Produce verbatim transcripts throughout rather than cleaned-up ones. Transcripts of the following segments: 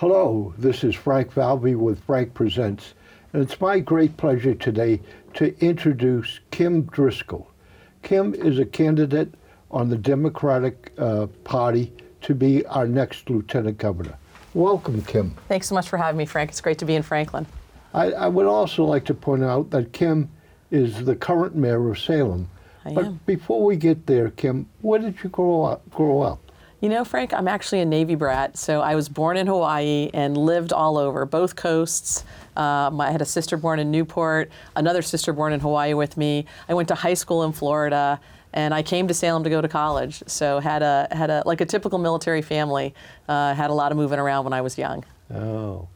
Hello, this is Frank Falvey with Frank Presents, and it's my great pleasure today to introduce Kim Driscoll. Kim is a candidate on the Democratic uh, Party to be our next Lieutenant Governor. Welcome, Kim. Thanks so much for having me, Frank. It's great to be in Franklin. I, I would also like to point out that Kim is the current mayor of Salem. I but am. Before we get there, Kim, where did you grow up? Grow up? You know, Frank, I'm actually a Navy brat, so I was born in Hawaii and lived all over, both coasts. Um, I had a sister born in Newport, another sister born in Hawaii with me. I went to high school in Florida, and I came to Salem to go to college. So had a had a like a typical military family. Uh, had a lot of moving around when I was young. Oh,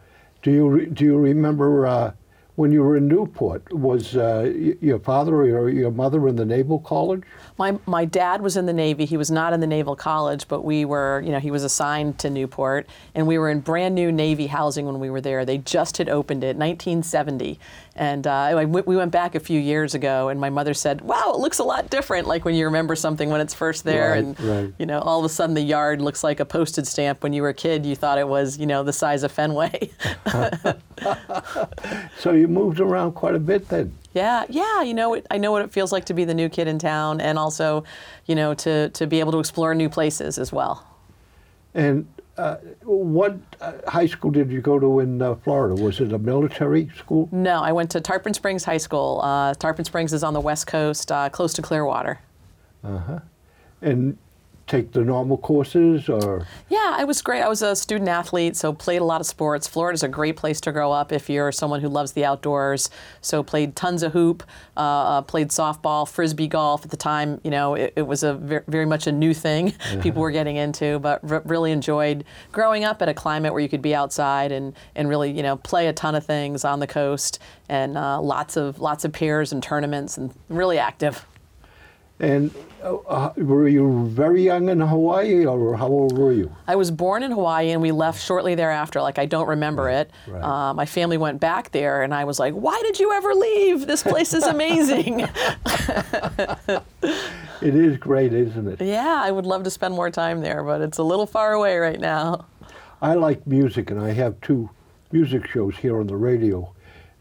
do you re- do you remember uh, when you were in Newport? Was uh, y- your father or your mother in the Naval College? My my dad was in the Navy. He was not in the Naval College, but we were, you know, he was assigned to Newport, and we were in brand new Navy housing when we were there. They just had opened it, nineteen seventy. And uh, we went back a few years ago, and my mother said, wow, it looks a lot different, like when you remember something when it's first there. Right, and right. You know, all of a sudden the yard looks like a postage stamp. When you were a kid, you thought it was, you know, the size of Fenway. So you moved around quite a bit then. Yeah, yeah, you know, I know what it feels like to be the new kid in town, and also, you know, to, to be able to explore new places as well. And Uh, what uh, high school did you go to in uh, Florida? Was it a military school? No, I went to Tarpon Springs High School. Uh, Tarpon Springs is on the west coast, uh, close to Clearwater. Uh-huh. And take the normal courses, or? Yeah, I was great. I was a student athlete, so played a lot of sports. Florida's a great place to grow up if you're someone who loves the outdoors. So played tons of hoop, uh, played softball, frisbee golf. At the time, you know, it, it was a ver- very much a new thing people were getting into, but r- really enjoyed growing up at a climate where you could be outside and, and really, you know, play a ton of things on the coast, and uh, lots of lots of peers and tournaments, and really active. And uh, were you very young in Hawaii, or how old were you? I was born in Hawaii, and we left shortly thereafter. Like, I don't remember right, it. Right. Uh, my family went back there, and I was like, why did you ever leave? This place is amazing. It is great, isn't it? Yeah, I would love to spend more time there, but it's a little far away right now. I like music, and I have two music shows here on the radio.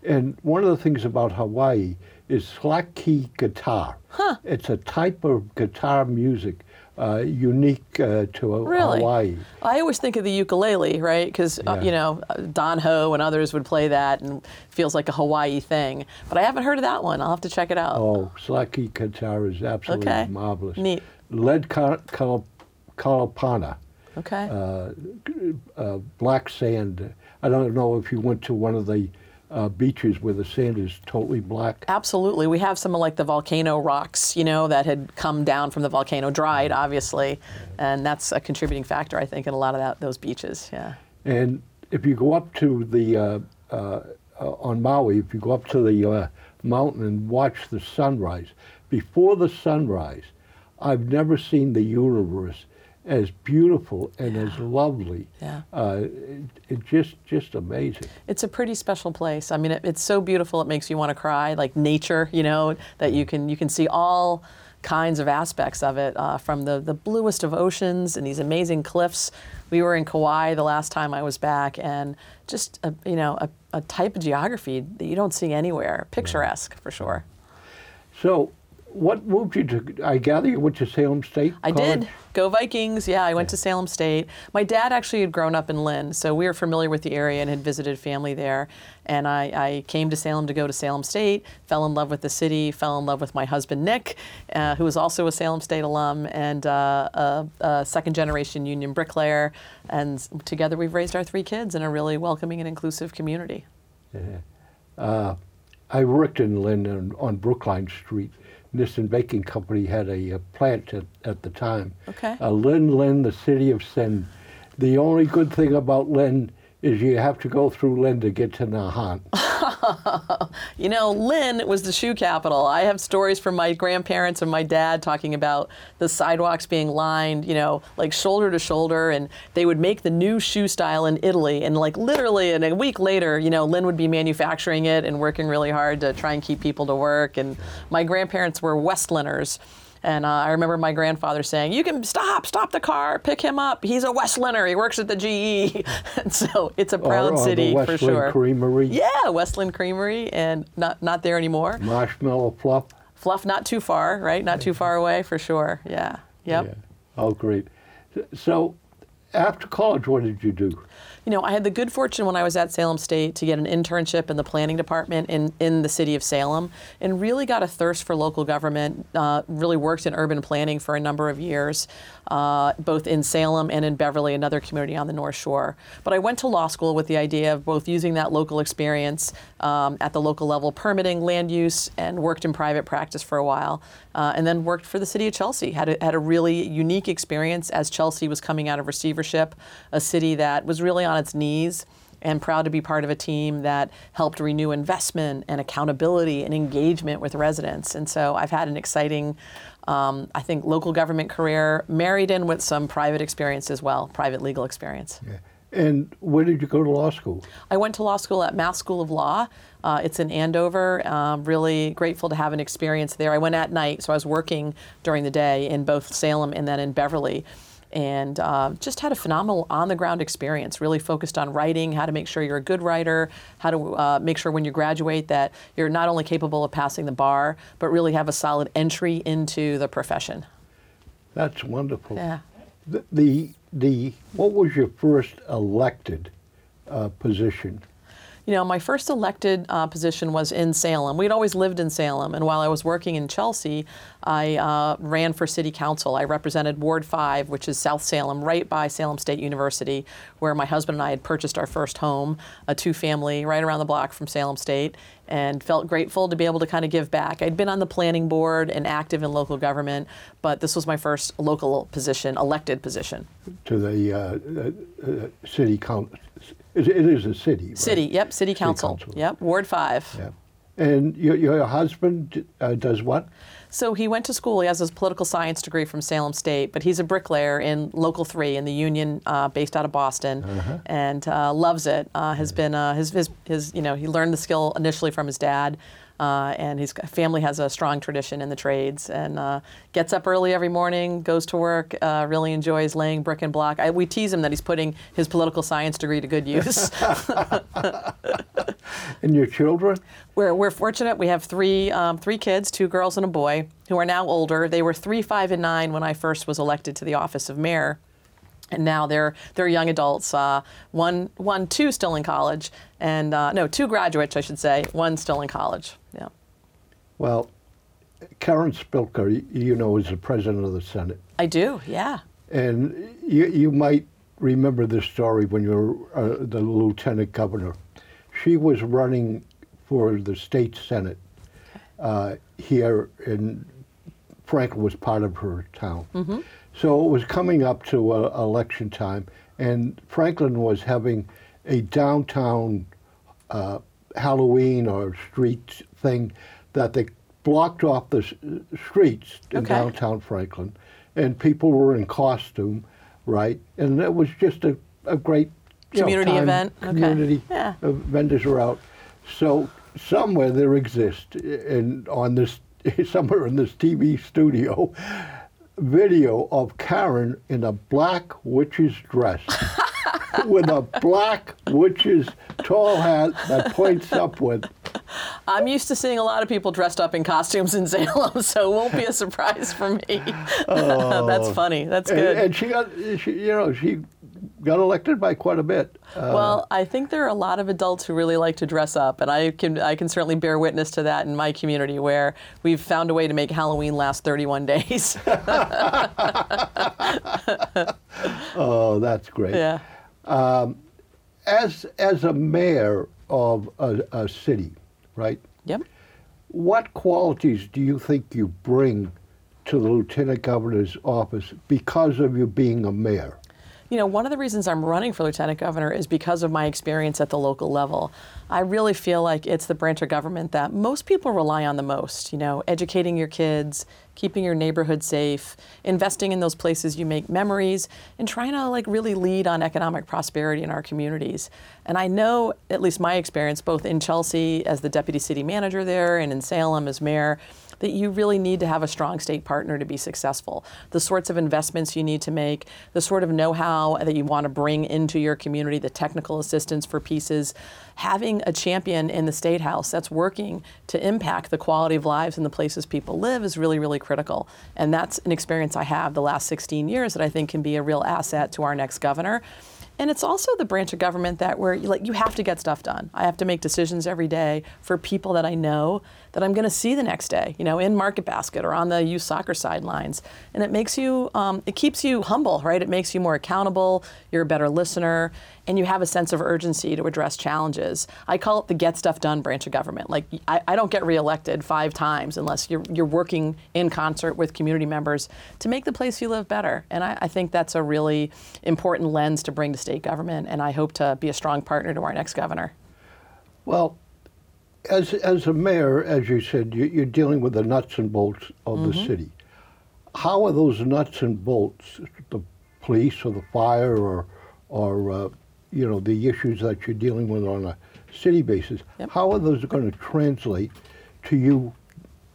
And one of the things about Hawaii is slack key guitar. Huh. It's a type of guitar music uh, unique uh, to really? Hawaii. I always think of the ukulele, right? Because, yeah. uh, you know, Don Ho and others would play that, and it feels like a Hawaii thing. But I haven't heard of that one. I'll have to check it out. Oh, slack key guitar is absolutely okay. Marvelous. Neat. Lead Kal- Kal- Kalapana. Okay. Uh, uh, black sand. I don't know if you went to one of the Uh, beaches where the sand is totally black. Absolutely. We have some of like the volcano rocks, you know, that had come down from the volcano, dried, obviously. And that's a contributing factor, I think, in a lot of that, those beaches, yeah. And if you go up to the, uh, uh, uh, on Maui, if you go up to the uh, mountain and watch the sunrise, before the sunrise, I've never seen the universe as beautiful and yeah. as lovely. Yeah. Uh, it, it just just amazing. It's a pretty special place. I mean, it, it's so beautiful it makes you want to cry, like nature, you know, that you can you can see all kinds of aspects of it, uh, from the, the bluest of oceans and these amazing cliffs. We were in Kauai the last time I was back, and just, a, you know, a, a type of geography that you don't see anywhere. Picturesque, right. For sure. So, what moved you to, I gather you went to Salem State College? I did. Go Vikings. Yeah, I went yeah. to Salem State. My dad actually had grown up in Lynn, so we were familiar with the area and had visited family there. And I, I came to Salem to go to Salem State, fell in love with the city, fell in love with my husband, Nick, uh, who was also a Salem State alum and uh, a, a second-generation union bricklayer. And together we've raised our three kids in a really welcoming and inclusive community. Yeah. Uh, I worked in Lynn on, on Brookline Street. Nissen Baking Company had a, a plant at, at the time. Okay. Uh, Lynn, Lynn, the city of sin. The only good thing about Lynn is you have to go through Lynn to get to Nahant. You know, Lynn was the shoe capital. I have stories from my grandparents and my dad talking about the sidewalks being lined, you know, like shoulder to shoulder, and they would make the new shoe style in Italy, and like literally in a week later, you know, Lynn would be manufacturing it and working really hard to try and keep people to work. And my grandparents were West Lynners. And uh, I remember my grandfather saying, you can stop, stop the car, pick him up. He's a Wesleyaner. He works at the G E. And so it's a brown or, or city for sure. Westland Creamery. Yeah, Westland Creamery, and not, not there anymore. Marshmallow Fluff. Fluff, not too far, right? Not too far away for sure. Yeah. Yep. Yeah. Oh, great. So after college, what did you do? You know, I had the good fortune when I was at Salem State to get an internship in the planning department in, in the city of Salem, and really got a thirst for local government, uh, really worked in urban planning for a number of years, uh, both in Salem and in Beverly, another community on the North Shore. But I went to law school with the idea of both using that local experience um, at the local level, permitting, land use, and worked in private practice for a while, uh, and then worked for the city of Chelsea. Had a, had a really unique experience as Chelsea was coming out of receivership, a city that was really on its knees, and proud to be part of a team that helped renew investment and accountability and engagement with residents. And so I've had an exciting, um, I think, local government career married in with some private experience as well, private legal experience. Yeah. And where did you go to law school? I went to law school at Mass School of Law. Uh, it's in Andover. Um, really grateful to have an experience there. I went at night, so I was working during the day in both Salem and then in Beverly. And uh, just had a phenomenal on-the-ground experience, really focused on writing, how to make sure you're a good writer, how to uh, make sure when you graduate that you're not only capable of passing the bar, but really have a solid entry into the profession. That's wonderful. Yeah. The, the, the what was your first elected uh, position? You know, my first elected uh, position was in Salem. We'd always lived in Salem, and while I was working in Chelsea, I uh, ran for city council. I represented Ward five, which is South Salem, right by Salem State University, where my husband and I had purchased our first home, a two-family right around the block from Salem State, and felt grateful to be able to kind of give back. I'd been on the planning board and active in local government, but this was my first local position, elected position. To the uh, uh, city council. It is a city, right? City, yep, city council. City council. Yep, Ward five. Yep. And your, your husband uh, does what? So he went to school. He has his political science degree from Salem State, but he's a bricklayer in Local three in the Union, uh, based out of Boston, uh-huh. and uh, loves it. Uh, has been uh, his, his his you know he learned the skill initially from his dad, uh, and his family has a strong tradition in the trades. And uh, gets up early every morning, goes to work. Uh, really enjoys laying brick and block. I, we tease him that he's putting his political science degree to good use. And your children? We're we're fortunate. We have three um, three kids, two girls and a boy, who are now older. They were three, five, and nine when I first was elected to the office of mayor, and now they're they're young adults. Uh, one one two still in college, and uh, no two graduates, I should say. One still in college. Yeah. Well, Karen Spilka, you know, is the president of the Senate. I do. Yeah. And you you might remember this story when you were uh, the lieutenant governor. She was running for the state Senate uh, here, and Franklin was part of her town. Mm-hmm. So it was coming up to uh, election time, and Franklin was having a downtown uh, Halloween or street thing that they blocked off the streets in okay. downtown Franklin, and people were in costume, right? And it was just a, a great community you know, event. Community okay. yeah. vendors are out. So somewhere there exists, and on this somewhere in this T V studio, video of Karen in a black witch's dress, with a black witch's tall hat that points upward. I'm used to seeing a lot of people dressed up in costumes in Salem, so it won't be a surprise for me. Oh. That's funny. That's good. And, and she got, she, you know, she. got elected by quite a bit. Uh, well, I think there are a lot of adults who really like to dress up, and I can I can certainly bear witness to that in my community, where we've found a way to make Halloween last thirty-one days. Oh, that's great. Yeah. Um, as as a mayor of a, a city, right? Yep. What qualities do you think you bring to the lieutenant governor's office because of you being a mayor? You know, one of the reasons I'm running for lieutenant governor is because of my experience at the local level. I really feel like it's the branch of government that most people rely on the most, you know, educating your kids, keeping your neighborhood safe, investing in those places you make memories, and trying to like really lead on economic prosperity in our communities. And I know, at least my experience, both in Chelsea as the deputy city manager there and in Salem as mayor, that you really need to have a strong state partner to be successful. The sorts of investments you need to make, the sort of know-how that you want to bring into your community, the technical assistance for pieces, having a champion in the State House that's working to impact the quality of lives and the places people live is really, really critical. And that's an experience I have the last sixteen years that I think can be a real asset to our next governor. And it's also the branch of government that where you, like, you have to get stuff done. I have to make decisions every day for people that I know that I'm going to see the next day, you know, in Market Basket or on the youth soccer sidelines. And it makes you, um, it keeps you humble, right? It makes you more accountable. You're a better listener, and you have a sense of urgency to address challenges. I call it the get stuff done branch of government. Like, I, I don't get reelected five times unless you're you're working in concert with community members to make the place you live better. And I, I think that's a really important lens to bring to state government, and I hope to be a strong partner to our next governor. Well, as as a mayor, as you said, you, you're dealing with the nuts and bolts of mm-hmm. the city. How are those nuts and bolts, the police or the fire or or uh, you know, the issues that you're dealing with on a city basis? Yep. How are those going to translate to you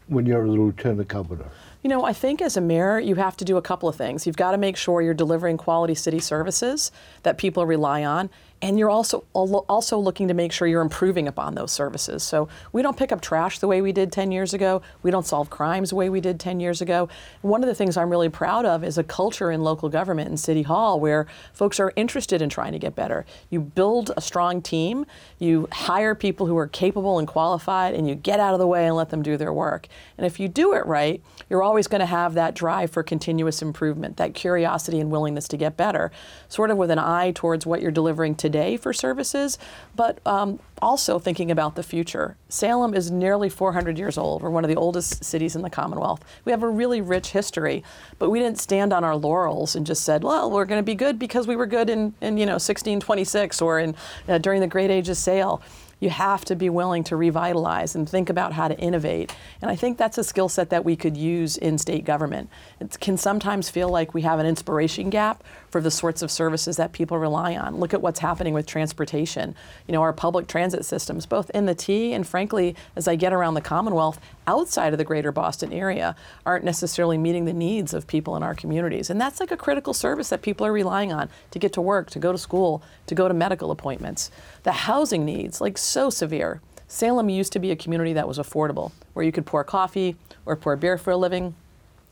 when you're the lieutenant governor? You know, I think as a mayor, you have to do a couple of things. You've got to make sure you're delivering quality city services that people rely on, and you're also also looking to make sure you're improving upon those services. So we don't pick up trash the way we did ten years ago. We don't solve crimes the way we did ten years ago. One of the things I'm really proud of is a culture in local government and City Hall where folks are interested in trying to get better. You build a strong team, you hire people who are capable and qualified, and you get out of the way and let them do their work. And if you do it right, you're always always going to have that drive for continuous improvement, that curiosity and willingness to get better, sort of with an eye towards what you're delivering today for services, but um, also thinking about the future. Salem is nearly four hundred years old. We're one of the oldest cities in the Commonwealth. We have a really rich history, but we didn't stand on our laurels and just said, well, we're going to be good because we were good in, in you know, sixteen twenty-six or in uh, during the Great Ages Sale. You have to be willing to revitalize and think about how to innovate. And I think that's a skill set that we could use in state government. It can sometimes feel like we have an inspiration gap for the sorts of services that people rely on. Look at what's happening with transportation. You know, our public transit systems, both in the T and frankly, as I get around the Commonwealth, outside of the greater Boston area, aren't necessarily meeting the needs of people in our communities. And that's like a critical service that people are relying on to get to work, to go to school, to go to medical appointments. The housing needs, like, so severe. Salem used to be a community that was affordable, where you could pour coffee or pour beer for a living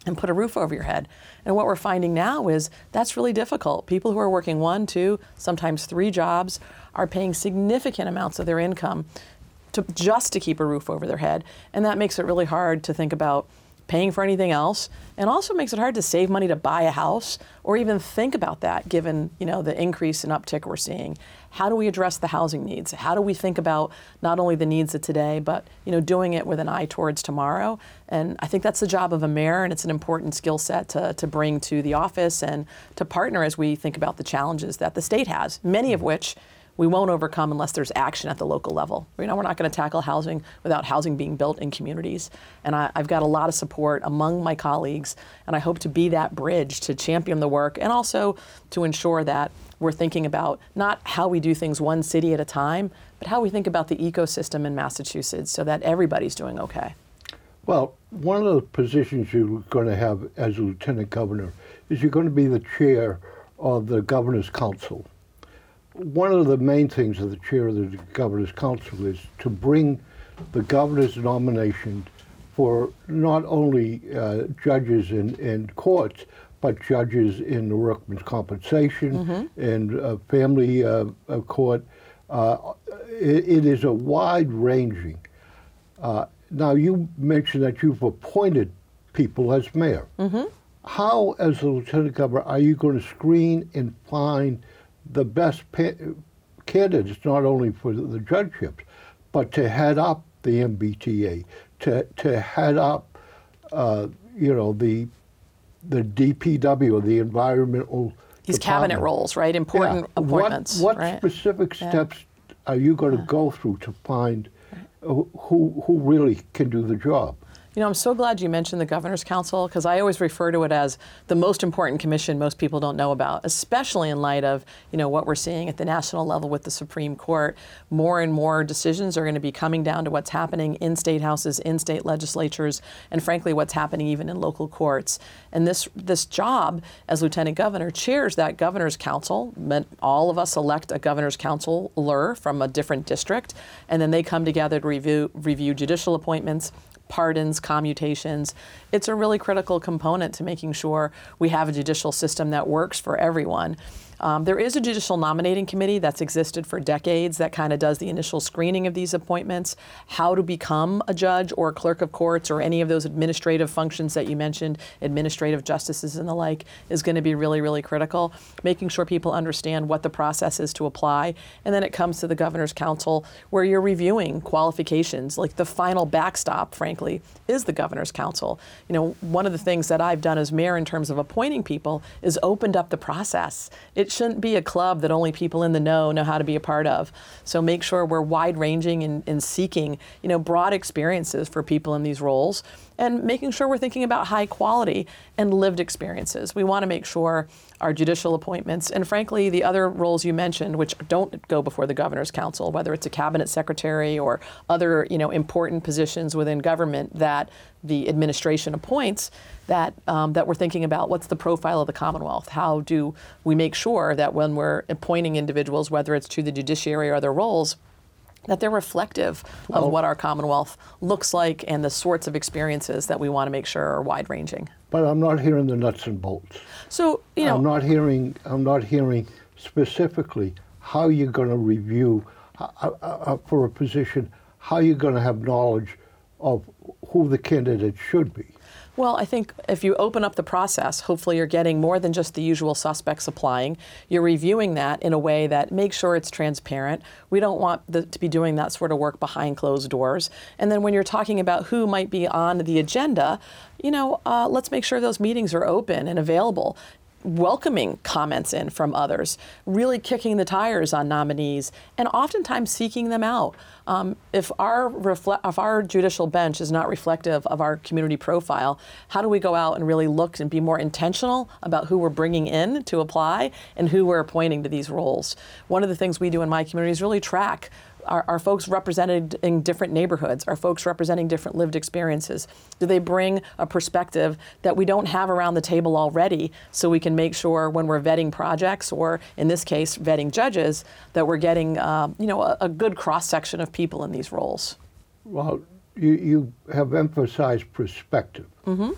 and put a roof over your head. And what we're finding now is that's really difficult. People who are working one, two, sometimes three jobs are paying significant amounts of their income to just to keep a roof over their head. And that makes it really hard to think about paying for anything else, and also makes it hard to save money to buy a house or even think about that, given, you know, the increase and uptick we're seeing. How do we address the housing needs? How do we think about not only the needs of today, but, you know, doing it with an eye towards tomorrow? And I think that's the job of a mayor, and it's an important skill set to, to bring to the office and to partner as we think about the challenges that the state has, many of which we won't overcome unless there's action at the local level. You know, we're not going to tackle housing without housing being built in communities. And I, I've got a lot of support among my colleagues, and I hope to be that bridge to champion the work and also to ensure that we're thinking about not how we do things one city at a time, but how we think about the ecosystem in Massachusetts so that everybody's doing okay. Well, one of the positions you're going to have as a lieutenant governor is you're going to be the chair of the Governor's Council. One of the main things of the chair of the Governor's Council is to bring the governor's nomination for not only uh, judges in, in courts, but judges in the workman's compensation mm-hmm. and uh, family uh, court. Uh, it, it is a wide-ranging. Uh, now, you mentioned that you've appointed people as mayor. Mm-hmm. How, as the lieutenant governor, are you going to screen and find the best pa- candidates, not only for the judgeships, but to head up the M B T A, to to head up, uh, you know, the the D P W, or the environmental These department. Cabinet roles, right? Important yeah. appointments. What, what right? specific steps yeah. are you going to yeah. go through to find who who really can do the job? You know, I'm so glad you mentioned the Governor's Council, because I always refer to it as the most important commission most people don't know about, especially in light of, you know, what we're seeing at the national level with the Supreme Court. More and more decisions are going to be coming down to what's happening in state houses, in state legislatures, and frankly, what's happening even in local courts. And this, this job as Lieutenant Governor chairs that Governor's Council. All of us elect a Governor's Councilor from a different district, and then they come together to review, review judicial appointments, pardons, commutations. It's a really critical component to making sure we have a judicial system that works for everyone. Um, there is a judicial nominating committee that's existed for decades that kind of does the initial screening of these appointments, how to become a judge or a clerk of courts or any of those administrative functions that you mentioned, administrative justices and the like, is going to be really, really critical. Making sure people understand what the process is to apply. And then it comes to the Governor's Council, where you're reviewing qualifications. Like, the final backstop, frankly, is the Governor's Council. You know, one of the things that I've done as mayor in terms of appointing people is opened up the process. It shouldn't be a club that only people in the know know how to be a part of. So make sure we're wide-ranging and, and seeking, you know, broad experiences for people in these roles, and making sure we're thinking about high quality and lived experiences. We want to make sure our judicial appointments and, frankly, the other roles you mentioned, which don't go before the Governor's Council, whether it's a cabinet secretary or other, you know, important positions within government that the administration appoints, that um, that we're thinking about what's the profile of the Commonwealth. How do we make sure that when we're appointing individuals, whether it's to the judiciary or other roles, that they're reflective well, of what our Commonwealth looks like and the sorts of experiences that we want to make sure are wide-ranging. But I'm not hearing the nuts and bolts. So, you know, I'm not hearing. I'm not hearing specifically how you're going to review uh, uh, for a position. How you're going to have knowledge of who the candidate should be. Well, I think if you open up the process, hopefully you're getting more than just the usual suspects applying. You're reviewing that in a way that makes sure it's transparent. We don't want the, to be doing that sort of work behind closed doors. And then when you're talking about who might be on the agenda, you know, uh, let's make sure those meetings are open and available. Welcoming comments in from others, really kicking the tires on nominees, and oftentimes seeking them out. Um, if our refle- if our judicial bench is not reflective of our community profile, how do we go out and really look and be more intentional about who we're bringing in to apply and who we're appointing to these roles? One of the things we do in my community is really track. Are, are folks represented in different neighborhoods? Are folks representing different lived experiences? Do they bring a perspective that we don't have around the table already, so we can make sure when we're vetting projects, or in this case, vetting judges, that we're getting um, you know, a, a good cross-section of people in these roles? Well, you, you have emphasized perspective. Mm-hmm.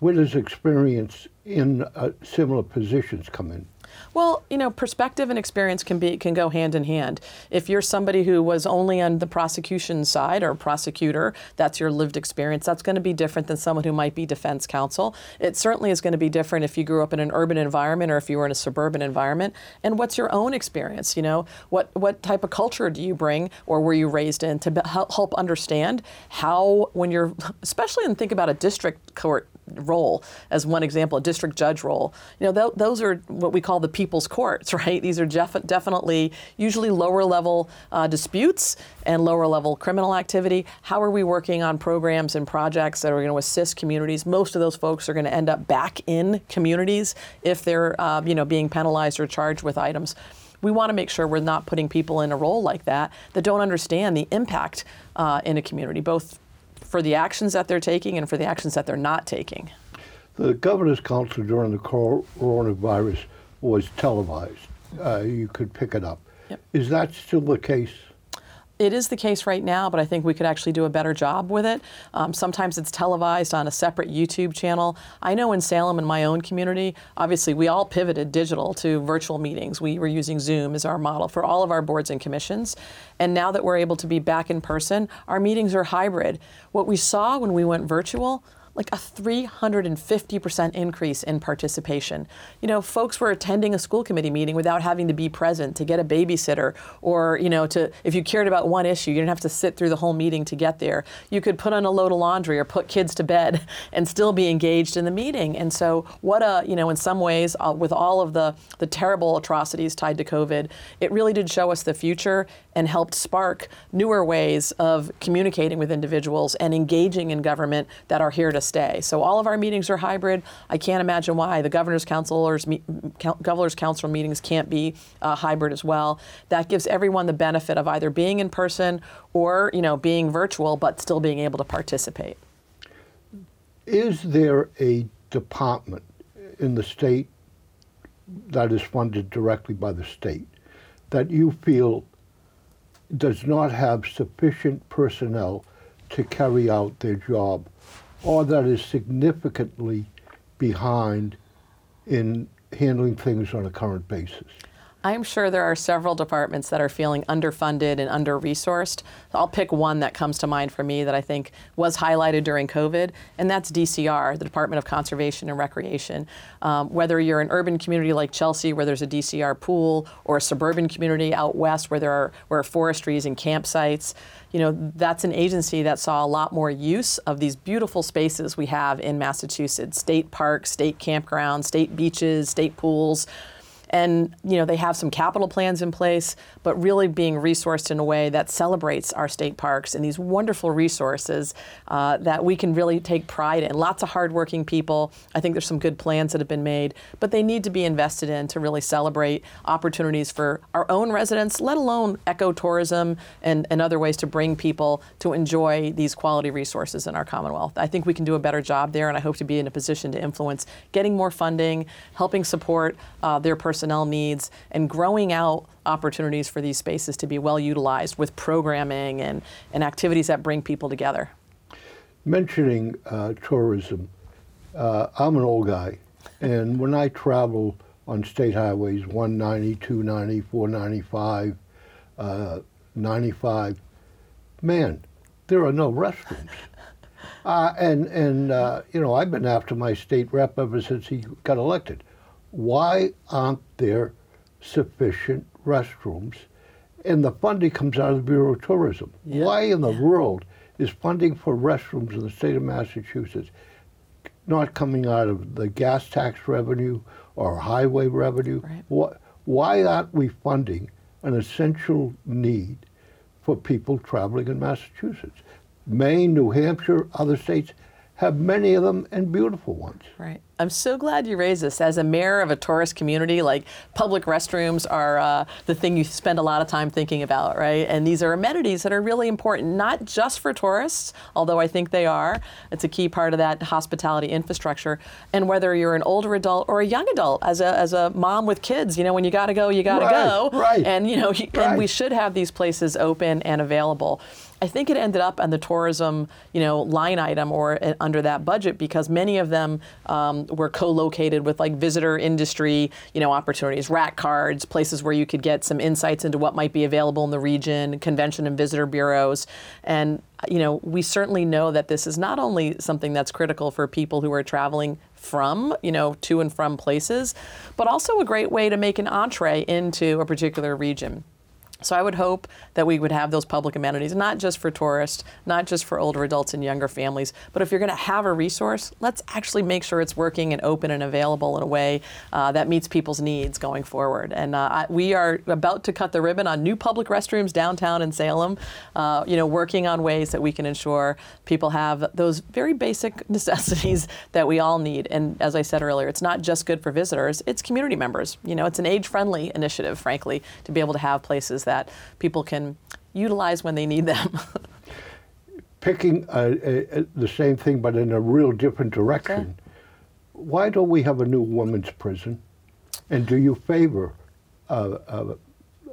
Where does experience in uh, similar positions come in? Well, you know, perspective and experience can be can go hand in hand. If you're somebody who was only on the prosecution side or prosecutor, that's your lived experience. That's going to be different than someone who might be defense counsel. It certainly is going to be different if you grew up in an urban environment or if you were in a suburban environment. And what's your own experience? You know, what what type of culture do you bring, or were you raised in, to help understand how, when you're, especially and think about a district court role as one example, a district judge role. You know, th- those are what we call the people's courts, right? These are def- definitely usually lower level uh, disputes and lower level criminal activity. How are we working on programs and projects that are going to assist communities? Most of those folks are going to end up back in communities if they're uh, you know, being penalized or charged with items. We want to make sure we're not putting people in a role like that that don't understand the impact uh, in a community, both for the actions that they're taking and for the actions that they're not taking. The Governor's Council during the coronavirus was televised. Uh, you could pick it up. Yep. Is that still the case? It is the case right now, but I think we could actually do a better job with it. Um, sometimes it's televised on a separate YouTube channel. I know in Salem, in my own community, obviously we all pivoted digital to virtual meetings. We were using Zoom as our model for all of our boards and commissions. And now that we're able to be back in person, our meetings are hybrid. What we saw when we went virtual, like a three hundred fifty percent increase in participation. You know, folks were attending a school committee meeting without having to be present, to get a babysitter, or, you know, to, if you cared about one issue, you didn't have to sit through the whole meeting to get there. You could put on a load of laundry or put kids to bed and still be engaged in the meeting. And so what a, you know, in some ways, uh, with all of the, the terrible atrocities tied to COVID, it really did show us the future and helped spark newer ways of communicating with individuals and engaging in government that are here to stay. So all of our meetings are hybrid. I can't imagine why the governor's councilors, governor's council meetings can't be uh, hybrid as well. That gives everyone the benefit of either being in person or, you know, being virtual, but still being able to participate. Is there a department in the state that is funded directly by the state that you feel does not have sufficient personnel to carry out their job, or that is significantly behind in handling things on a current basis? I'm sure there are several departments that are feeling underfunded and under-resourced. I'll pick one that comes to mind for me that I think was highlighted during COVID, and that's D C R, the Department of Conservation and Recreation. Um, whether you're an urban community like Chelsea, where there's a D C R pool, or a suburban community out west where there are where forestries and campsites, you know, that's an agency that saw a lot more use of these beautiful spaces we have in Massachusetts, state parks, state campgrounds, state beaches, state pools. And, you know, they have some capital plans in place, but really being resourced in a way that celebrates our state parks and these wonderful resources uh, that we can really take pride in. Lots of hardworking people. I think there's some good plans that have been made, but they need to be invested in to really celebrate opportunities for our own residents, let alone ecotourism and, and other ways to bring people to enjoy these quality resources in our Commonwealth. I think we can do a better job there, and I hope to be in a position to influence getting more funding, helping support uh, their personal personnel needs, and growing out opportunities for these spaces to be well utilized with programming and, and activities that bring people together. Mentioning uh, tourism, uh, I'm an old guy, and when I travel on state highways one ninety, two ninety, four ninety-five, uh, ninety-five, man, there are no restrooms. uh, and, and uh, you know, I've been after my state rep ever since he got elected. Why aren't there sufficient restrooms? And the funding comes out of the Bureau of Tourism. Yeah. Why in the world is funding for restrooms in the state of Massachusetts not coming out of the gas tax revenue or highway revenue? Right. Why, why aren't we funding an essential need for people traveling in Massachusetts? Maine, New Hampshire, other states have many of them, and beautiful ones. Right. I'm so glad you raised this. As a mayor of a tourist community, like, public restrooms are uh, the thing you spend a lot of time thinking about, right? And these are amenities that are really important, not just for tourists, although I think they are. It's a key part of that hospitality infrastructure. And whether you're an older adult or a young adult, as a as a mom with kids, you know, when you gotta go, you gotta right, go. Right. And you know, right. and we should have these places open and available. I think it ended up on the tourism, you know, line item or under that budget because many of them um, were co-located with like visitor industry, you know, opportunities, rat cards, places where you could get some insights into what might be available in the region, convention and visitor bureaus, and you know, we certainly know that this is not only something that's critical for people who are traveling from, you know, to and from places, but also a great way to make an entree into a particular region. So I would hope that we would have those public amenities, not just for tourists, not just for older adults and younger families, but if you're going to have a resource, let's actually make sure it's working and open and available in a way uh, that meets people's needs going forward. And uh, I, we are about to cut the ribbon on new public restrooms downtown in Salem, uh, you know, working on ways that we can ensure people have those very basic necessities that we all need. And as I said earlier, it's not just good for visitors, it's community members. You know, it's an age-friendly initiative, frankly, to be able to have places that that people can utilize when they need them. Picking uh, uh, the same thing, but in a real different direction, sure. Why don't we have a new women's prison? And do you favor uh, uh,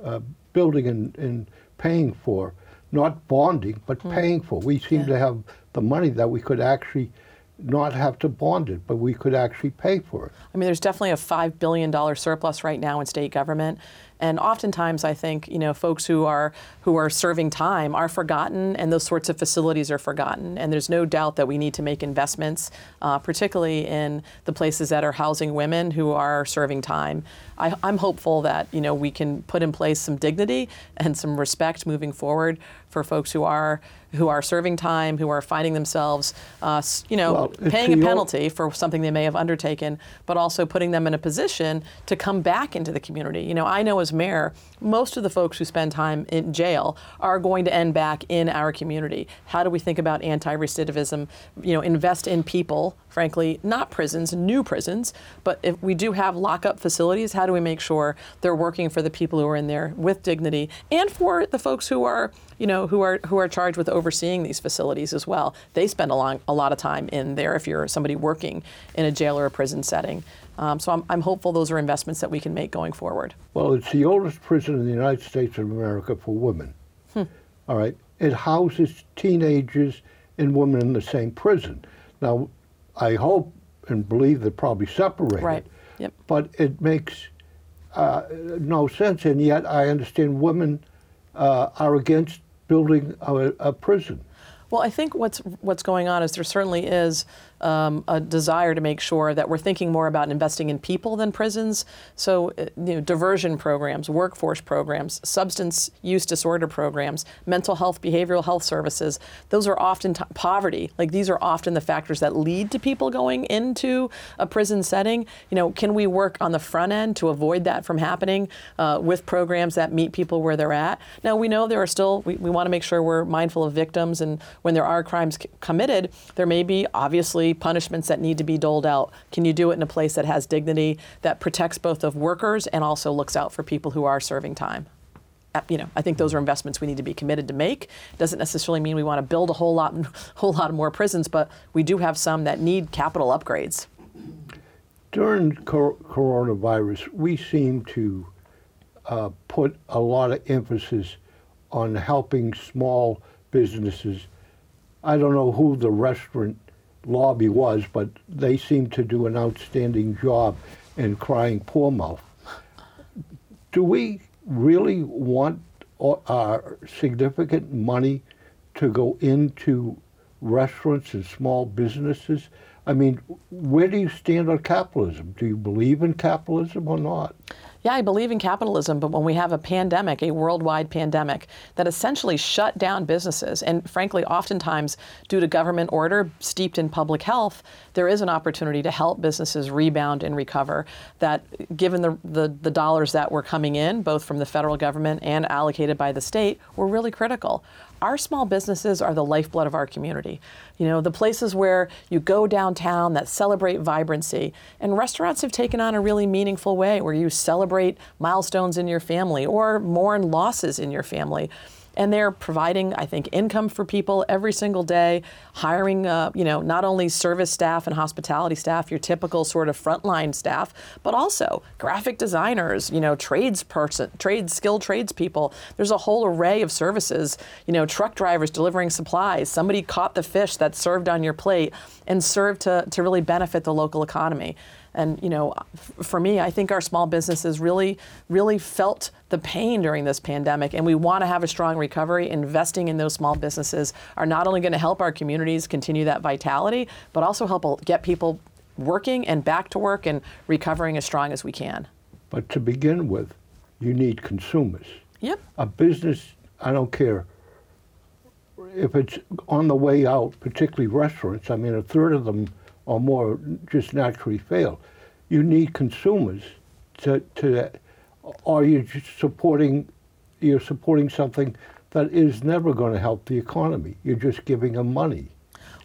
uh, building and, and paying for, not bonding, but mm. paying for? We seem yeah. to have the money that we could actually not have to bond it, but we could actually pay for it. I mean, there's definitely a five billion dollars surplus right now in state government. And oftentimes, I think, you know, folks who are who are serving time are forgotten, and those sorts of facilities are forgotten. And there's no doubt that we need to make investments, uh, particularly in the places that are housing women who are serving time. I, I'm hopeful that, you know, we can put in place some dignity and some respect moving forward for folks who are who are serving time, who are finding themselves, uh, you know, well, paying a penalty for something they may have undertaken, but also putting them in a position to come back into the community. You know, I know as mayor, most of the folks who spend time in jail are going to end back in our community. How do we think about anti-recidivism? You know, invest in people, frankly, not prisons, new prisons, but if we do have lockup facilities, how do we make sure they're working for the people who are in there with dignity and for the folks who are, you know, who are who are charged with overseeing these facilities as well? They spend a, long, a lot of time in there if you're somebody working in a jail or a prison setting. Um, so I'm, I'm hopeful those are investments that we can make going forward. Well, it's the oldest prison in the United States of America for women. Hmm. All right. It houses teenagers and women in the same prison. Now, I hope and believe they're probably separated. Right. Yep. But it makes uh, no sense. And yet I understand women uh, are against building a, a prison. Well, I think what's what's going on is there certainly is um, a desire to make sure that we're thinking more about investing in people than prisons. So, you know, diversion programs, workforce programs, substance use disorder programs, mental health, behavioral health services, those are often t- poverty. Like, these are often the factors that lead to people going into a prison setting. You know, can we work on the front end to avoid that from happening uh, with programs that meet people where they're at? Now, we know there are still, we, we want to make sure we're mindful of victims, and when there are crimes c- committed, there may be obviously punishments that need to be doled out. Can you do it in a place that has dignity, that protects both of workers and also looks out for people who are serving time? You know, I think those are investments we need to be committed to make. Doesn't necessarily mean we want to build a whole lot, whole lot more prisons, but we do have some that need capital upgrades. During cor- coronavirus, we seem to uh, put a lot of emphasis on helping small businesses. I don't know who the restaurant lobby was, but they seem to do an outstanding job in crying poor mouth. Do we really want our significant money to go into restaurants and small businesses? I mean, where do you stand on capitalism? Do you believe in capitalism or not? Yeah, I believe in capitalism, but when we have a pandemic, a worldwide pandemic, that essentially shut down businesses, and frankly, oftentimes due to government order steeped in public health, there is an opportunity to help businesses rebound and recover. That, given the, the, the dollars that were coming in, both from the federal government and allocated by the state, were really critical. Our small businesses are the lifeblood of our community. You know, the places where you go downtown that celebrate vibrancy, and restaurants have taken on a really meaningful way where you celebrate milestones in your family or mourn losses in your family. And they're providing, I think, income for people every single day, hiring, uh, you know, not only service staff and hospitality staff, your typical sort of frontline staff, but also graphic designers, you know, trades person, trades, skilled tradespeople. There's a whole array of services, you know, truck drivers delivering supplies. Somebody caught the fish that's served on your plate and served to, to really benefit the local economy. And, you know, for me, I think our small businesses really, really felt the pain during this pandemic, and we want to have a strong recovery. Investing in those small businesses are not only going to help our communities continue that vitality, but also help get people working and back to work and recovering as strong as we can. But to begin with, you need consumers. Yep. A business, I don't care if it's on the way out, particularly restaurants. I mean, a third of them or more just naturally fail. You need consumers to, to or you're just supporting, you're supporting something that is never going to help the economy. You're just giving them money.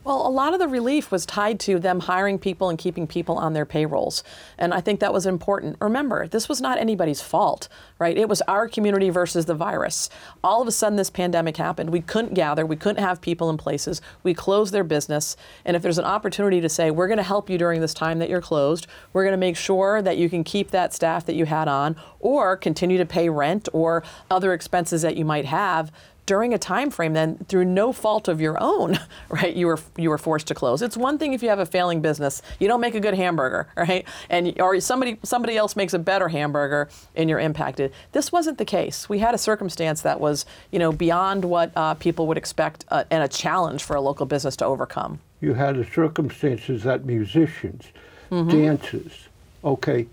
Well, a lot of the relief was tied to them hiring people and keeping people on their payrolls. And I think that was important. Remember, this was not anybody's fault, right? It was our community versus the virus. All of a sudden, this pandemic happened. We couldn't gather. We couldn't have people in places. We closed their business. And if there's an opportunity to say, we're going to help you during this time that you're closed, we're going to make sure that you can keep that staff that you had on or continue to pay rent or other expenses that you might have, during a time frame then through no fault of your own, right? You were you were forced to close. It's one thing if you have a failing business, you don't make a good hamburger, right? And or somebody somebody else makes a better hamburger and you're impacted. This wasn't the case. We had a circumstance that was, you know, beyond what uh, people would expect uh, and a challenge for a local business to overcome. You had the circumstances that musicians, mm-hmm. dancers, okay,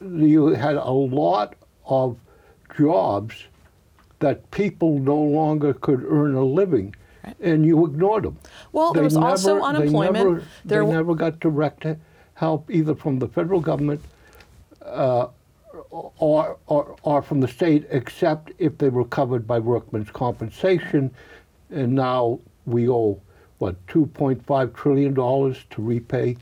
you had a lot of jobs that people no longer could earn a living, right. And you ignored them. Well, they there was never, also unemployment. They, never, there they w- never got direct help either from the federal government uh, or, or or from the state, except if they were covered by workman's compensation. And now we owe, what, two point five trillion dollars to repay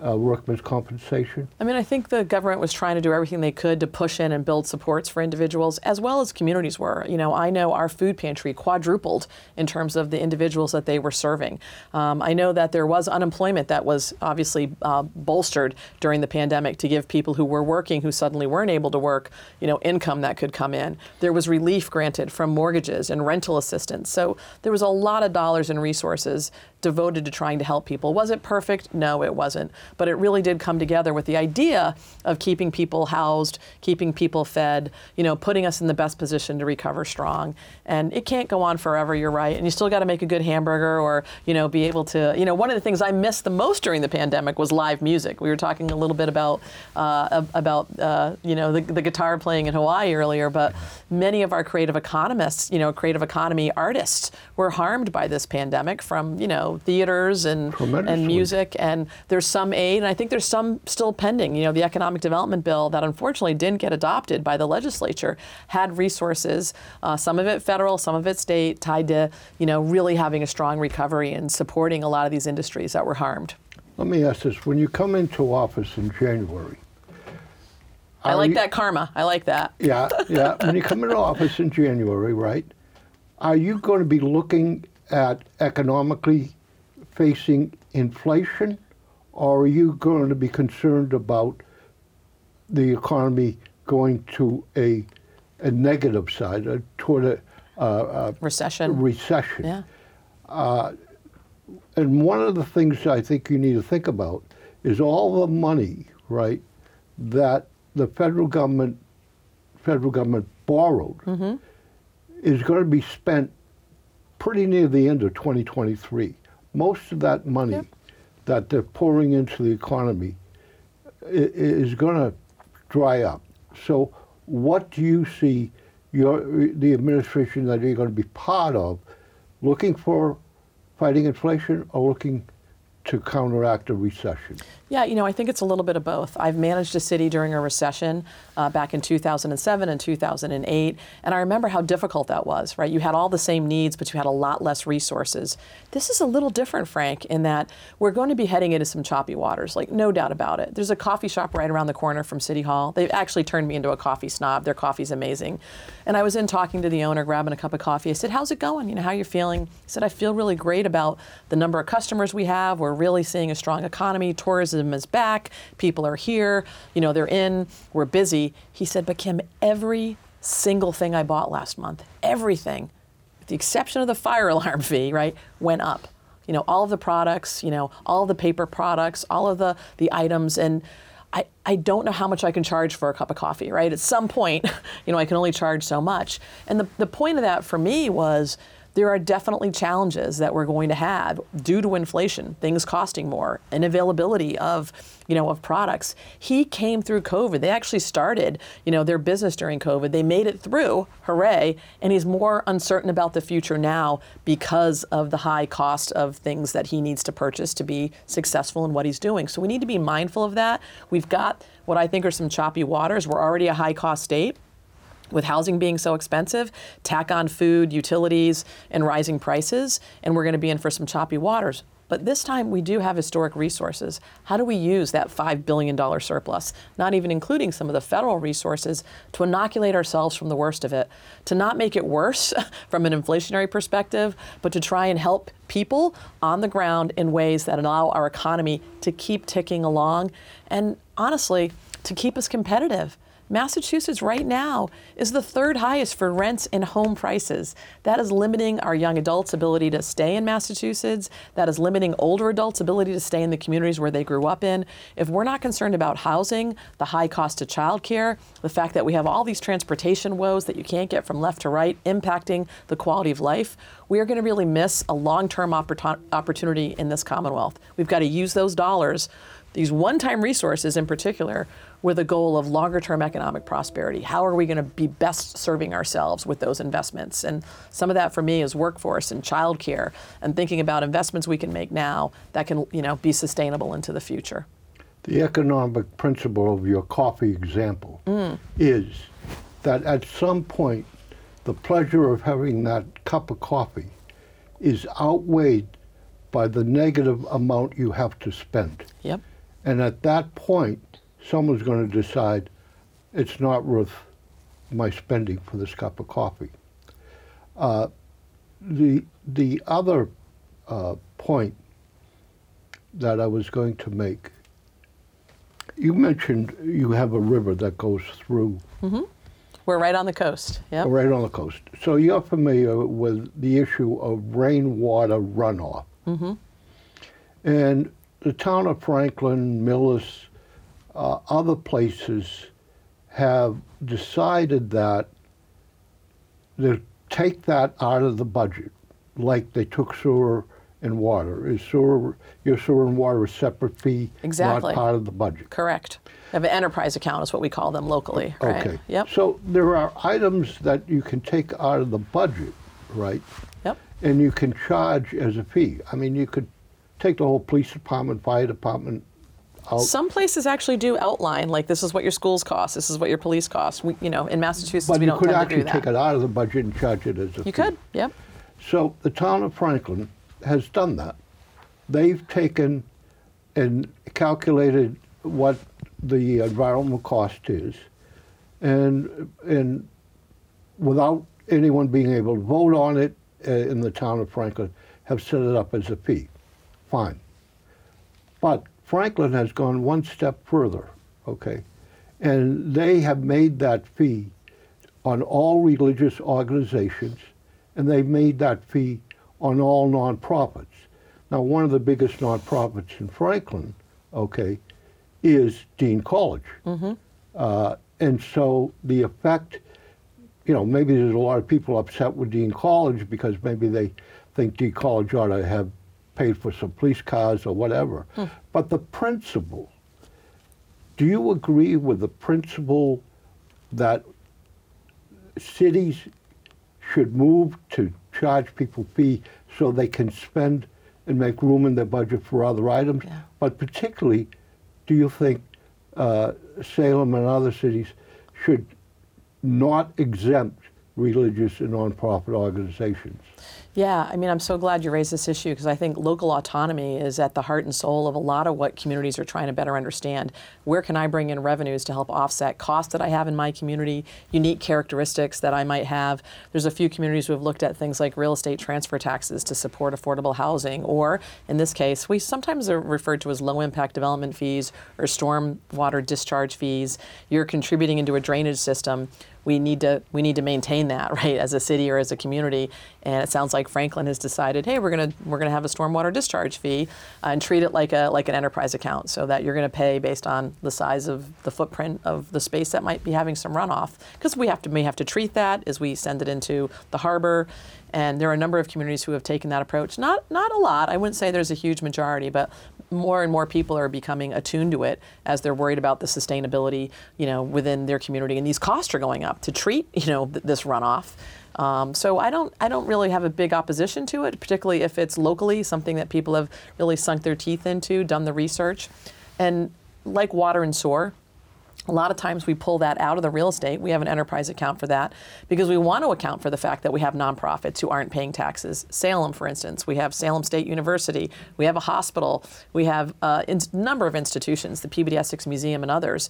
Uh, workman's compensation? I mean, I think the government was trying to do everything they could to push in and build supports for individuals, as well as communities were. You know, I know our food pantry quadrupled in terms of the individuals that they were serving. Um, I know that there was unemployment that was obviously uh, bolstered during the pandemic to give people who were working, who suddenly weren't able to work, you know, income that could come in. There was relief granted from mortgages and rental assistance. So there was a lot of dollars and resources devoted to trying to help people. Was it perfect? No, it wasn't. But it really did come together with the idea of keeping people housed, keeping people fed, you know, putting us in the best position to recover strong. And it can't go on forever, you're right. And you still got to make a good hamburger or, you know, be able to, you know, one of the things I missed the most during the pandemic was live music. We were talking a little bit about, uh, about uh, you know, the, the guitar playing in Hawaii earlier, but many of our creative economists, you know, creative economy artists were harmed by this pandemic from, you know, theaters and, and music. And there's some aid, and I think there's some still pending. You know, the economic development bill that unfortunately didn't get adopted by the legislature had resources, uh, some of it federal, some of it state, tied to, you know, really having a strong recovery and supporting a lot of these industries that were harmed. Let me ask this. When you come into office in January. I like you, that karma. I like that. Yeah, yeah. When you come into office in January, right, are you going to be looking at economically facing inflation? Or are you going to be concerned about the economy going to a, a negative side, a, toward a, a, a recession? Recession. Yeah. Uh, and one of the things I think you need to think about is all the money, right, that the federal government, federal government borrowed mm-hmm. is going to be spent pretty near the end of twenty twenty-three. Most of that money. Yep. That they're pouring into the economy is going to dry up. So what do you see your the administration that you're going to be part of looking for fighting inflation or looking to counteract a recession? Yeah, you know, I think it's a little bit of both. I've managed a city during a recession uh, back in two thousand seven and two thousand eight, and I remember how difficult that was, right? You had all the same needs, but you had a lot less resources. This is a little different, Frank, in that we're going to be heading into some choppy waters, like no doubt about it. There's a coffee shop right around the corner from City Hall. They've actually turned me into a coffee snob. Their coffee's amazing. And I was in talking to the owner, grabbing a cup of coffee. I said, how's it going? You know, how you're feeling? He said, I feel really great about the number of customers we have. We're really seeing a strong economy. Tourism is back. People are here. You know, they're in. We're busy. He said, but Kim, every single thing I bought last month, everything, with the exception of the fire alarm fee, right, went up. You know, all of the products, you know, all the paper products, all of the, the items. And I, I don't know how much I can charge for a cup of coffee, right? At some point, you know, I can only charge so much. And the, the point of that for me was, there are definitely challenges that we're going to have due to inflation, things costing more, and availability of, you know, of products. He came through COVID. They actually started, you know, their business during COVID. They made it through, hooray, and he's more uncertain about the future now because of the high cost of things that he needs to purchase to be successful in what he's doing. So we need to be mindful of that. We've got what I think are some choppy waters. We're already a high cost state. With housing being so expensive, tack on food, utilities, and rising prices, and we're going to be in for some choppy waters. But this time we do have historic resources. How do we use that five billion dollars surplus, not even including some of the federal resources, to inoculate ourselves from the worst of it, to not make it worse from an inflationary perspective, but to try and help people on the ground in ways that allow our economy to keep ticking along and honestly, to keep us competitive. Massachusetts right now is the third highest for rents and home prices. That is limiting our young adults' ability to stay in Massachusetts. That is limiting older adults' ability to stay in the communities where they grew up in. If we're not concerned about housing, the high cost of childcare, the fact that we have all these transportation woes that you can't get from left to right impacting the quality of life, we are going to really miss a long-term opportunity in this Commonwealth. We've got to use those dollars, these one-time resources in particular, with a goal of longer-term economic prosperity. How are we going to be best serving ourselves with those investments? And some of that for me is workforce and childcare and thinking about investments we can make now that can, you know, be sustainable into the future. The economic principle of your coffee example mm. is that at some point, the pleasure of having that cup of coffee is outweighed by the negative amount you have to spend. Yep. And at that point, someone's going to decide it's not worth my spending for this cup of coffee. Uh, the the other uh, point that I was going to make, you mentioned you have a river that goes through. Mm-hmm. We're right on the coast. Yep. We're right on the coast. So you're familiar with the issue of rainwater runoff. Mm-hmm. And the town of Franklin, Millis, uh, other places have decided that they take that out of the budget, like they took sewer and water. Is sewer, your sewer and water a separate fee, exactly. Not part of the budget? Correct. They have an enterprise account is what we call them locally, right? Okay. Yep. So there are items that you can take out of the budget, right? Yep. And you can charge as a fee. I mean, you could take the whole police department, fire department out. Some places actually do outline, like this is what your schools cost, this is what your police cost. We, you know, in Massachusetts, but we don't tend to do that. But you could actually take it out of the budget and charge it as a fee. You could, yep. So the town of Franklin has done that. They've taken and calculated what the environmental cost is, and and without anyone being able to vote on it, Uh, in the town of Franklin, have set it up as a fee. Fine. But Franklin has gone one step further, okay? And they have made that fee on all religious organizations, and they made that fee on all nonprofits. Now, one of the biggest nonprofits in Franklin, okay, is Dean College. Mm-hmm. Uh, and so the effect, you know, maybe there's a lot of people upset with Dean College because maybe they think Dean College ought to have paid for some police cars or whatever. Hmm. But the principle, do you agree with the principle that cities should move to charge people fee so they can spend and make room in their budget for other items? Yeah. But particularly, do you think uh, Salem and other cities should not exempt religious and nonprofit organizations? Yeah, I mean, I'm so glad you raised this issue because I think local autonomy is at the heart and soul of a lot of what communities are trying to better understand. Where can I bring in revenues to help offset costs that I have in my community, unique characteristics that I might have? There's a few communities who have looked at things like real estate transfer taxes to support affordable housing, or in this case, we sometimes are referred to as low impact development fees or storm water discharge fees. You're contributing into a drainage system. We need to we need to maintain that, right, as a city or as a community. And it sounds like Franklin has decided, hey, we're gonna we're gonna have a stormwater discharge fee uh, and treat it like a like an enterprise account, so that you're gonna pay based on the size of the footprint of the space that might be having some runoff. Because we have to may have to treat that as we send it into the harbor. And there are a number of communities who have taken that approach. Not not a lot. I wouldn't say there's a huge majority, but more and more people are becoming attuned to it as they're worried about the sustainability, you know, within their community. And these costs are going up to treat, you know, th- this runoff. Um, so I don't, I don't really have a big opposition to it, particularly if it's locally something that people have really sunk their teeth into, done the research, and like water and sewer. A lot of times we pull that out of the real estate. We have an enterprise account for that because we want to account for the fact that we have nonprofits who aren't paying taxes. Salem, for instance, we have Salem State University. We have a hospital. We have a in- number of institutions, the Peabody Essex Museum and others.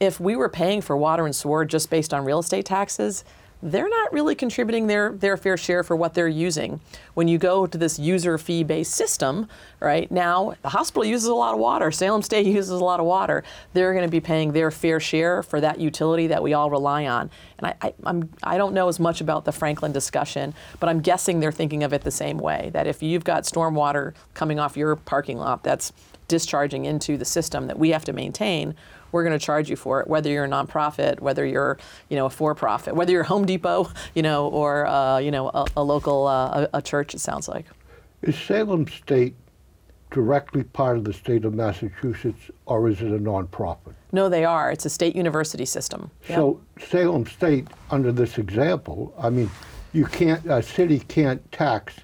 If we were paying for water and sewer just based on real estate taxes, they're not really contributing their, their fair share for what they're using. When you go to this user fee-based system, right now, the hospital uses a lot of water, Salem State uses a lot of water, they're gonna be paying their fair share for that utility that we all rely on. And I, I, I'm, I don't know as much about the Franklin discussion, but I'm guessing they're thinking of it the same way, that if you've got stormwater coming off your parking lot that's discharging into the system that we have to maintain, we're going to charge you for it, whether you're a nonprofit, whether you're, you know, a for-profit, whether you're Home Depot, you know, or uh, you know, a, a local uh, a church. It sounds like. Is Salem State directly part of the state of Massachusetts, or is it a nonprofit? No, they are. It's a state university system. Yep. So Salem State, under this example, I mean, you can't a city can't tax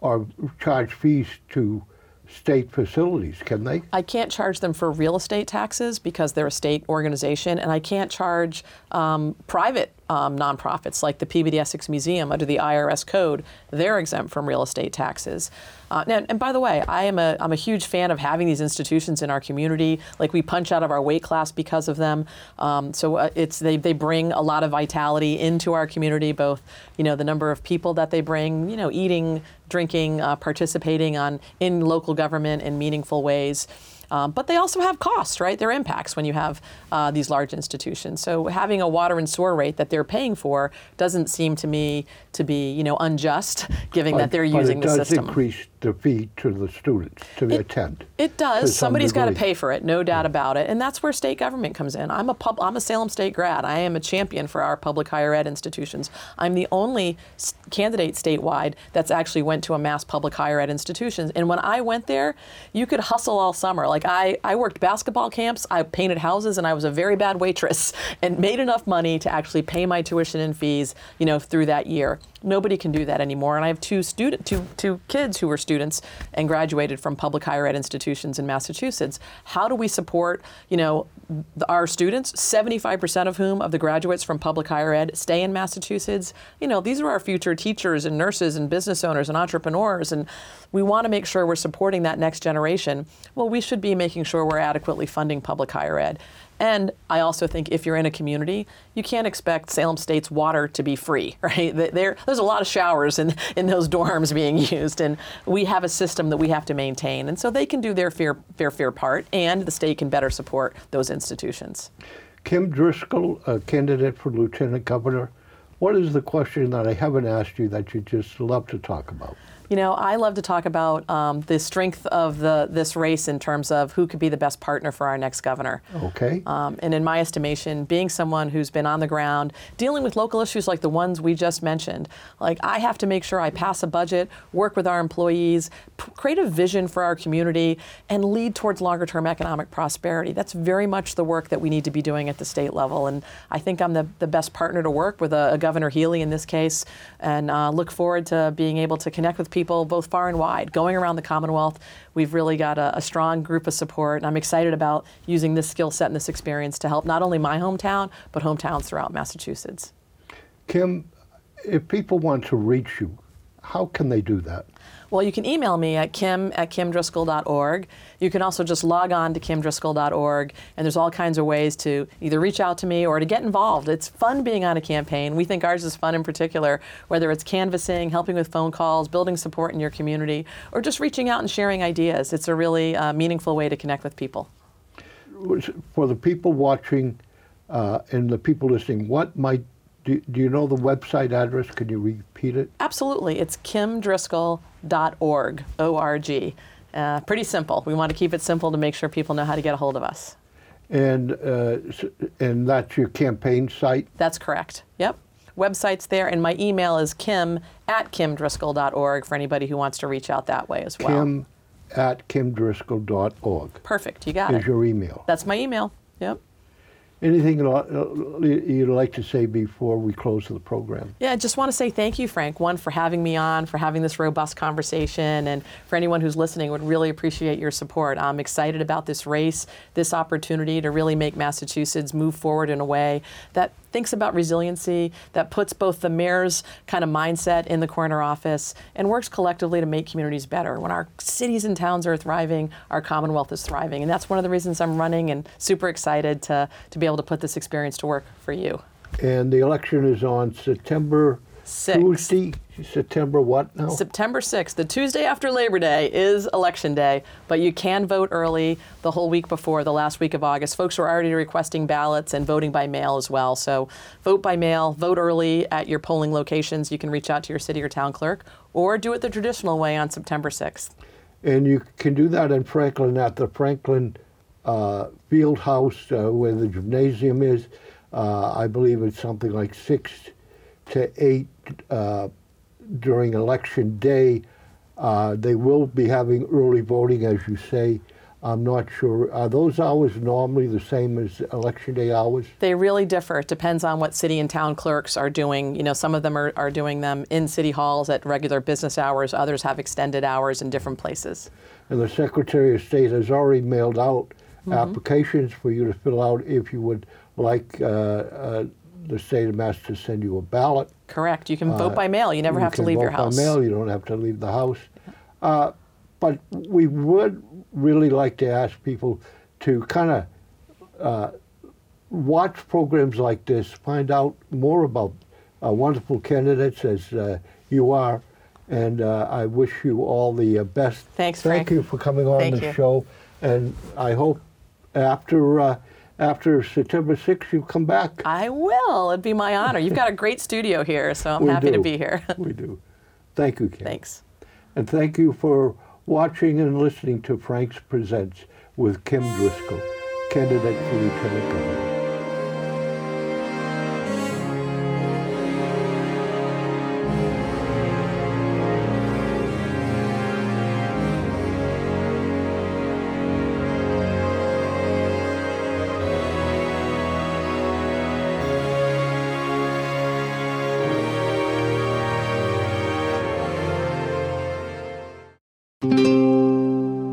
or charge fees to state facilities, can they? I can't charge them for real estate taxes because they're a state organization, and I can't charge um, private um, nonprofits like the Peabody Essex Museum under the I R S code. They're exempt from real estate taxes. Uh, and, and by the way, I am a I'm a huge fan of having these institutions in our community. Like we punch out of our weight class because of them. Um, so uh, it's they they bring a lot of vitality into our community. Both you know the number of people that they bring, you know, eating, drinking, uh, participating on in local government in meaningful ways. Um, but they also have costs, right? Their impacts when you have uh, these large institutions. So having a water and sewer rate that they're paying for doesn't seem to me to be, you know, unjust, given but, that they're using the system. But it does increase the fee to the students to it, attend. It does. Somebody's got to pay for it, no doubt yeah. about it. And that's where state government comes in. I'm a pub, I'm a Salem State grad. I am a champion for our public higher ed institutions. I'm the only candidate statewide that's actually went to a Mass public higher ed institutions. And when I went there, you could hustle all summer. Like I, I worked basketball camps, I painted houses, and I was a very bad waitress and made enough money to actually pay my tuition and fees, you know, through that year. Nobody can do that anymore. And I have two student, two, two kids who were students and graduated from public higher ed institutions in Massachusetts. How do we support, you know, our students, seventy-five percent of whom of the graduates from public higher ed stay in Massachusetts? You know, these are our future teachers and nurses and business owners and entrepreneurs, and we want to make sure we're supporting that next generation. Well, we should be making sure we're adequately funding public higher ed. And I also think if you're in a community, you can't expect Salem State's water to be free, right? There, there's a lot of showers in, in those dorms being used, and we have a system that we have to maintain. And so they can do their fair, fair, fair part, and the state can better support those institutions. Kim Driscoll, a candidate for Lieutenant Governor, what is the question that I haven't asked you that you just love to talk about? You know, I love to talk about um, the strength of the this race in terms of who could be the best partner for our next governor. Okay. Um, and in my estimation, being someone who's been on the ground, dealing with local issues like the ones we just mentioned, like I have to make sure I pass a budget, work with our employees, p- create a vision for our community, and lead towards longer-term economic prosperity. That's very much the work that we need to be doing at the state level. And I think I'm the, the best partner to work with, a, a Governor Healy in this case, and uh, look forward to being able to connect with people People, both far and wide, going around the Commonwealth. We've really got a, a strong group of support, and I'm excited about using this skill set and this experience to help not only my hometown, but hometowns throughout Massachusetts. Kim, if people want to reach you, how can they do that? Well, you can email me at kim at kim driscoll dot org. You can also just log on to kim driscoll dot org, and there's all kinds of ways to either reach out to me or to get involved. It's fun being on a campaign. We think ours is fun in particular, whether it's canvassing, helping with phone calls, building support in your community, or just reaching out and sharing ideas. It's a really uh, meaningful way to connect with people. For the people watching uh, and the people listening, what might Do, do you know the website address? Can you repeat it? Absolutely. It's kim driscoll dot org, O R G. Uh, pretty simple. We want to keep it simple to make sure people know how to get a hold of us. And uh, and that's your campaign site? That's correct. Yep. Website's there, and my email is kim at kim driscoll dot org for anybody who wants to reach out that way as well. kim at kim driscoll dot org. Perfect. You got is it. Is your email. That's my email. Yep. Anything you'd like to say before we close the program? Yeah, I just want to say thank you, Frank, one, for having me on, for having this robust conversation, and for anyone who's listening, would really appreciate your support. I'm excited about this race, this opportunity to really make Massachusetts move forward in a way that thinks about resiliency, that puts both the mayor's kind of mindset in the corner office and works collectively to make communities better. When our cities and towns are thriving, our Commonwealth is thriving. And that's one of the reasons I'm running and super excited to, to be able to put this experience to work for you. And the election is on September Tuesday, September what now? September sixth. The Tuesday after Labor Day is Election Day, but you can vote early the whole week before, the last week of August. Folks are already requesting ballots and voting by mail as well. So vote by mail, vote early at your polling locations. You can reach out to your city or town clerk, or do it the traditional way on September sixth. And you can do that in Franklin at the Franklin uh, Field House uh, where the gymnasium is. Uh, I believe it's something like six to eight uh, during Election Day. Uh, they will be having early voting, as you say. I'm not sure. Are those hours normally the same as Election Day hours? They really differ. It depends on what city and town clerks are doing. You know, some of them are, are doing them in city halls at regular business hours. Others have extended hours in different places. And the Secretary of State has already mailed out mm-hmm. applications for you to fill out if you would like uh, uh, the state of Mass to send you a ballot. Correct. You can uh, vote by mail. You never you have to leave your house. You can vote by mail. You don't have to leave the house. Uh, but we would really like to ask people to kind of uh, watch programs like this, find out more about uh, wonderful candidates as uh, you are, and uh, I wish you all the best. Thanks, Frank. Thank you for coming on Thank the you. show, and I hope after uh, After September sixth, you come back. I will. It'd be my honor. You've got a great studio here, so I'm we happy do. to be here. We do. Thank you, Kim. Thanks. And thank you for watching and listening to Frank's Presents with Kim Driscoll, candidate for Lieutenant Governor.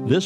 This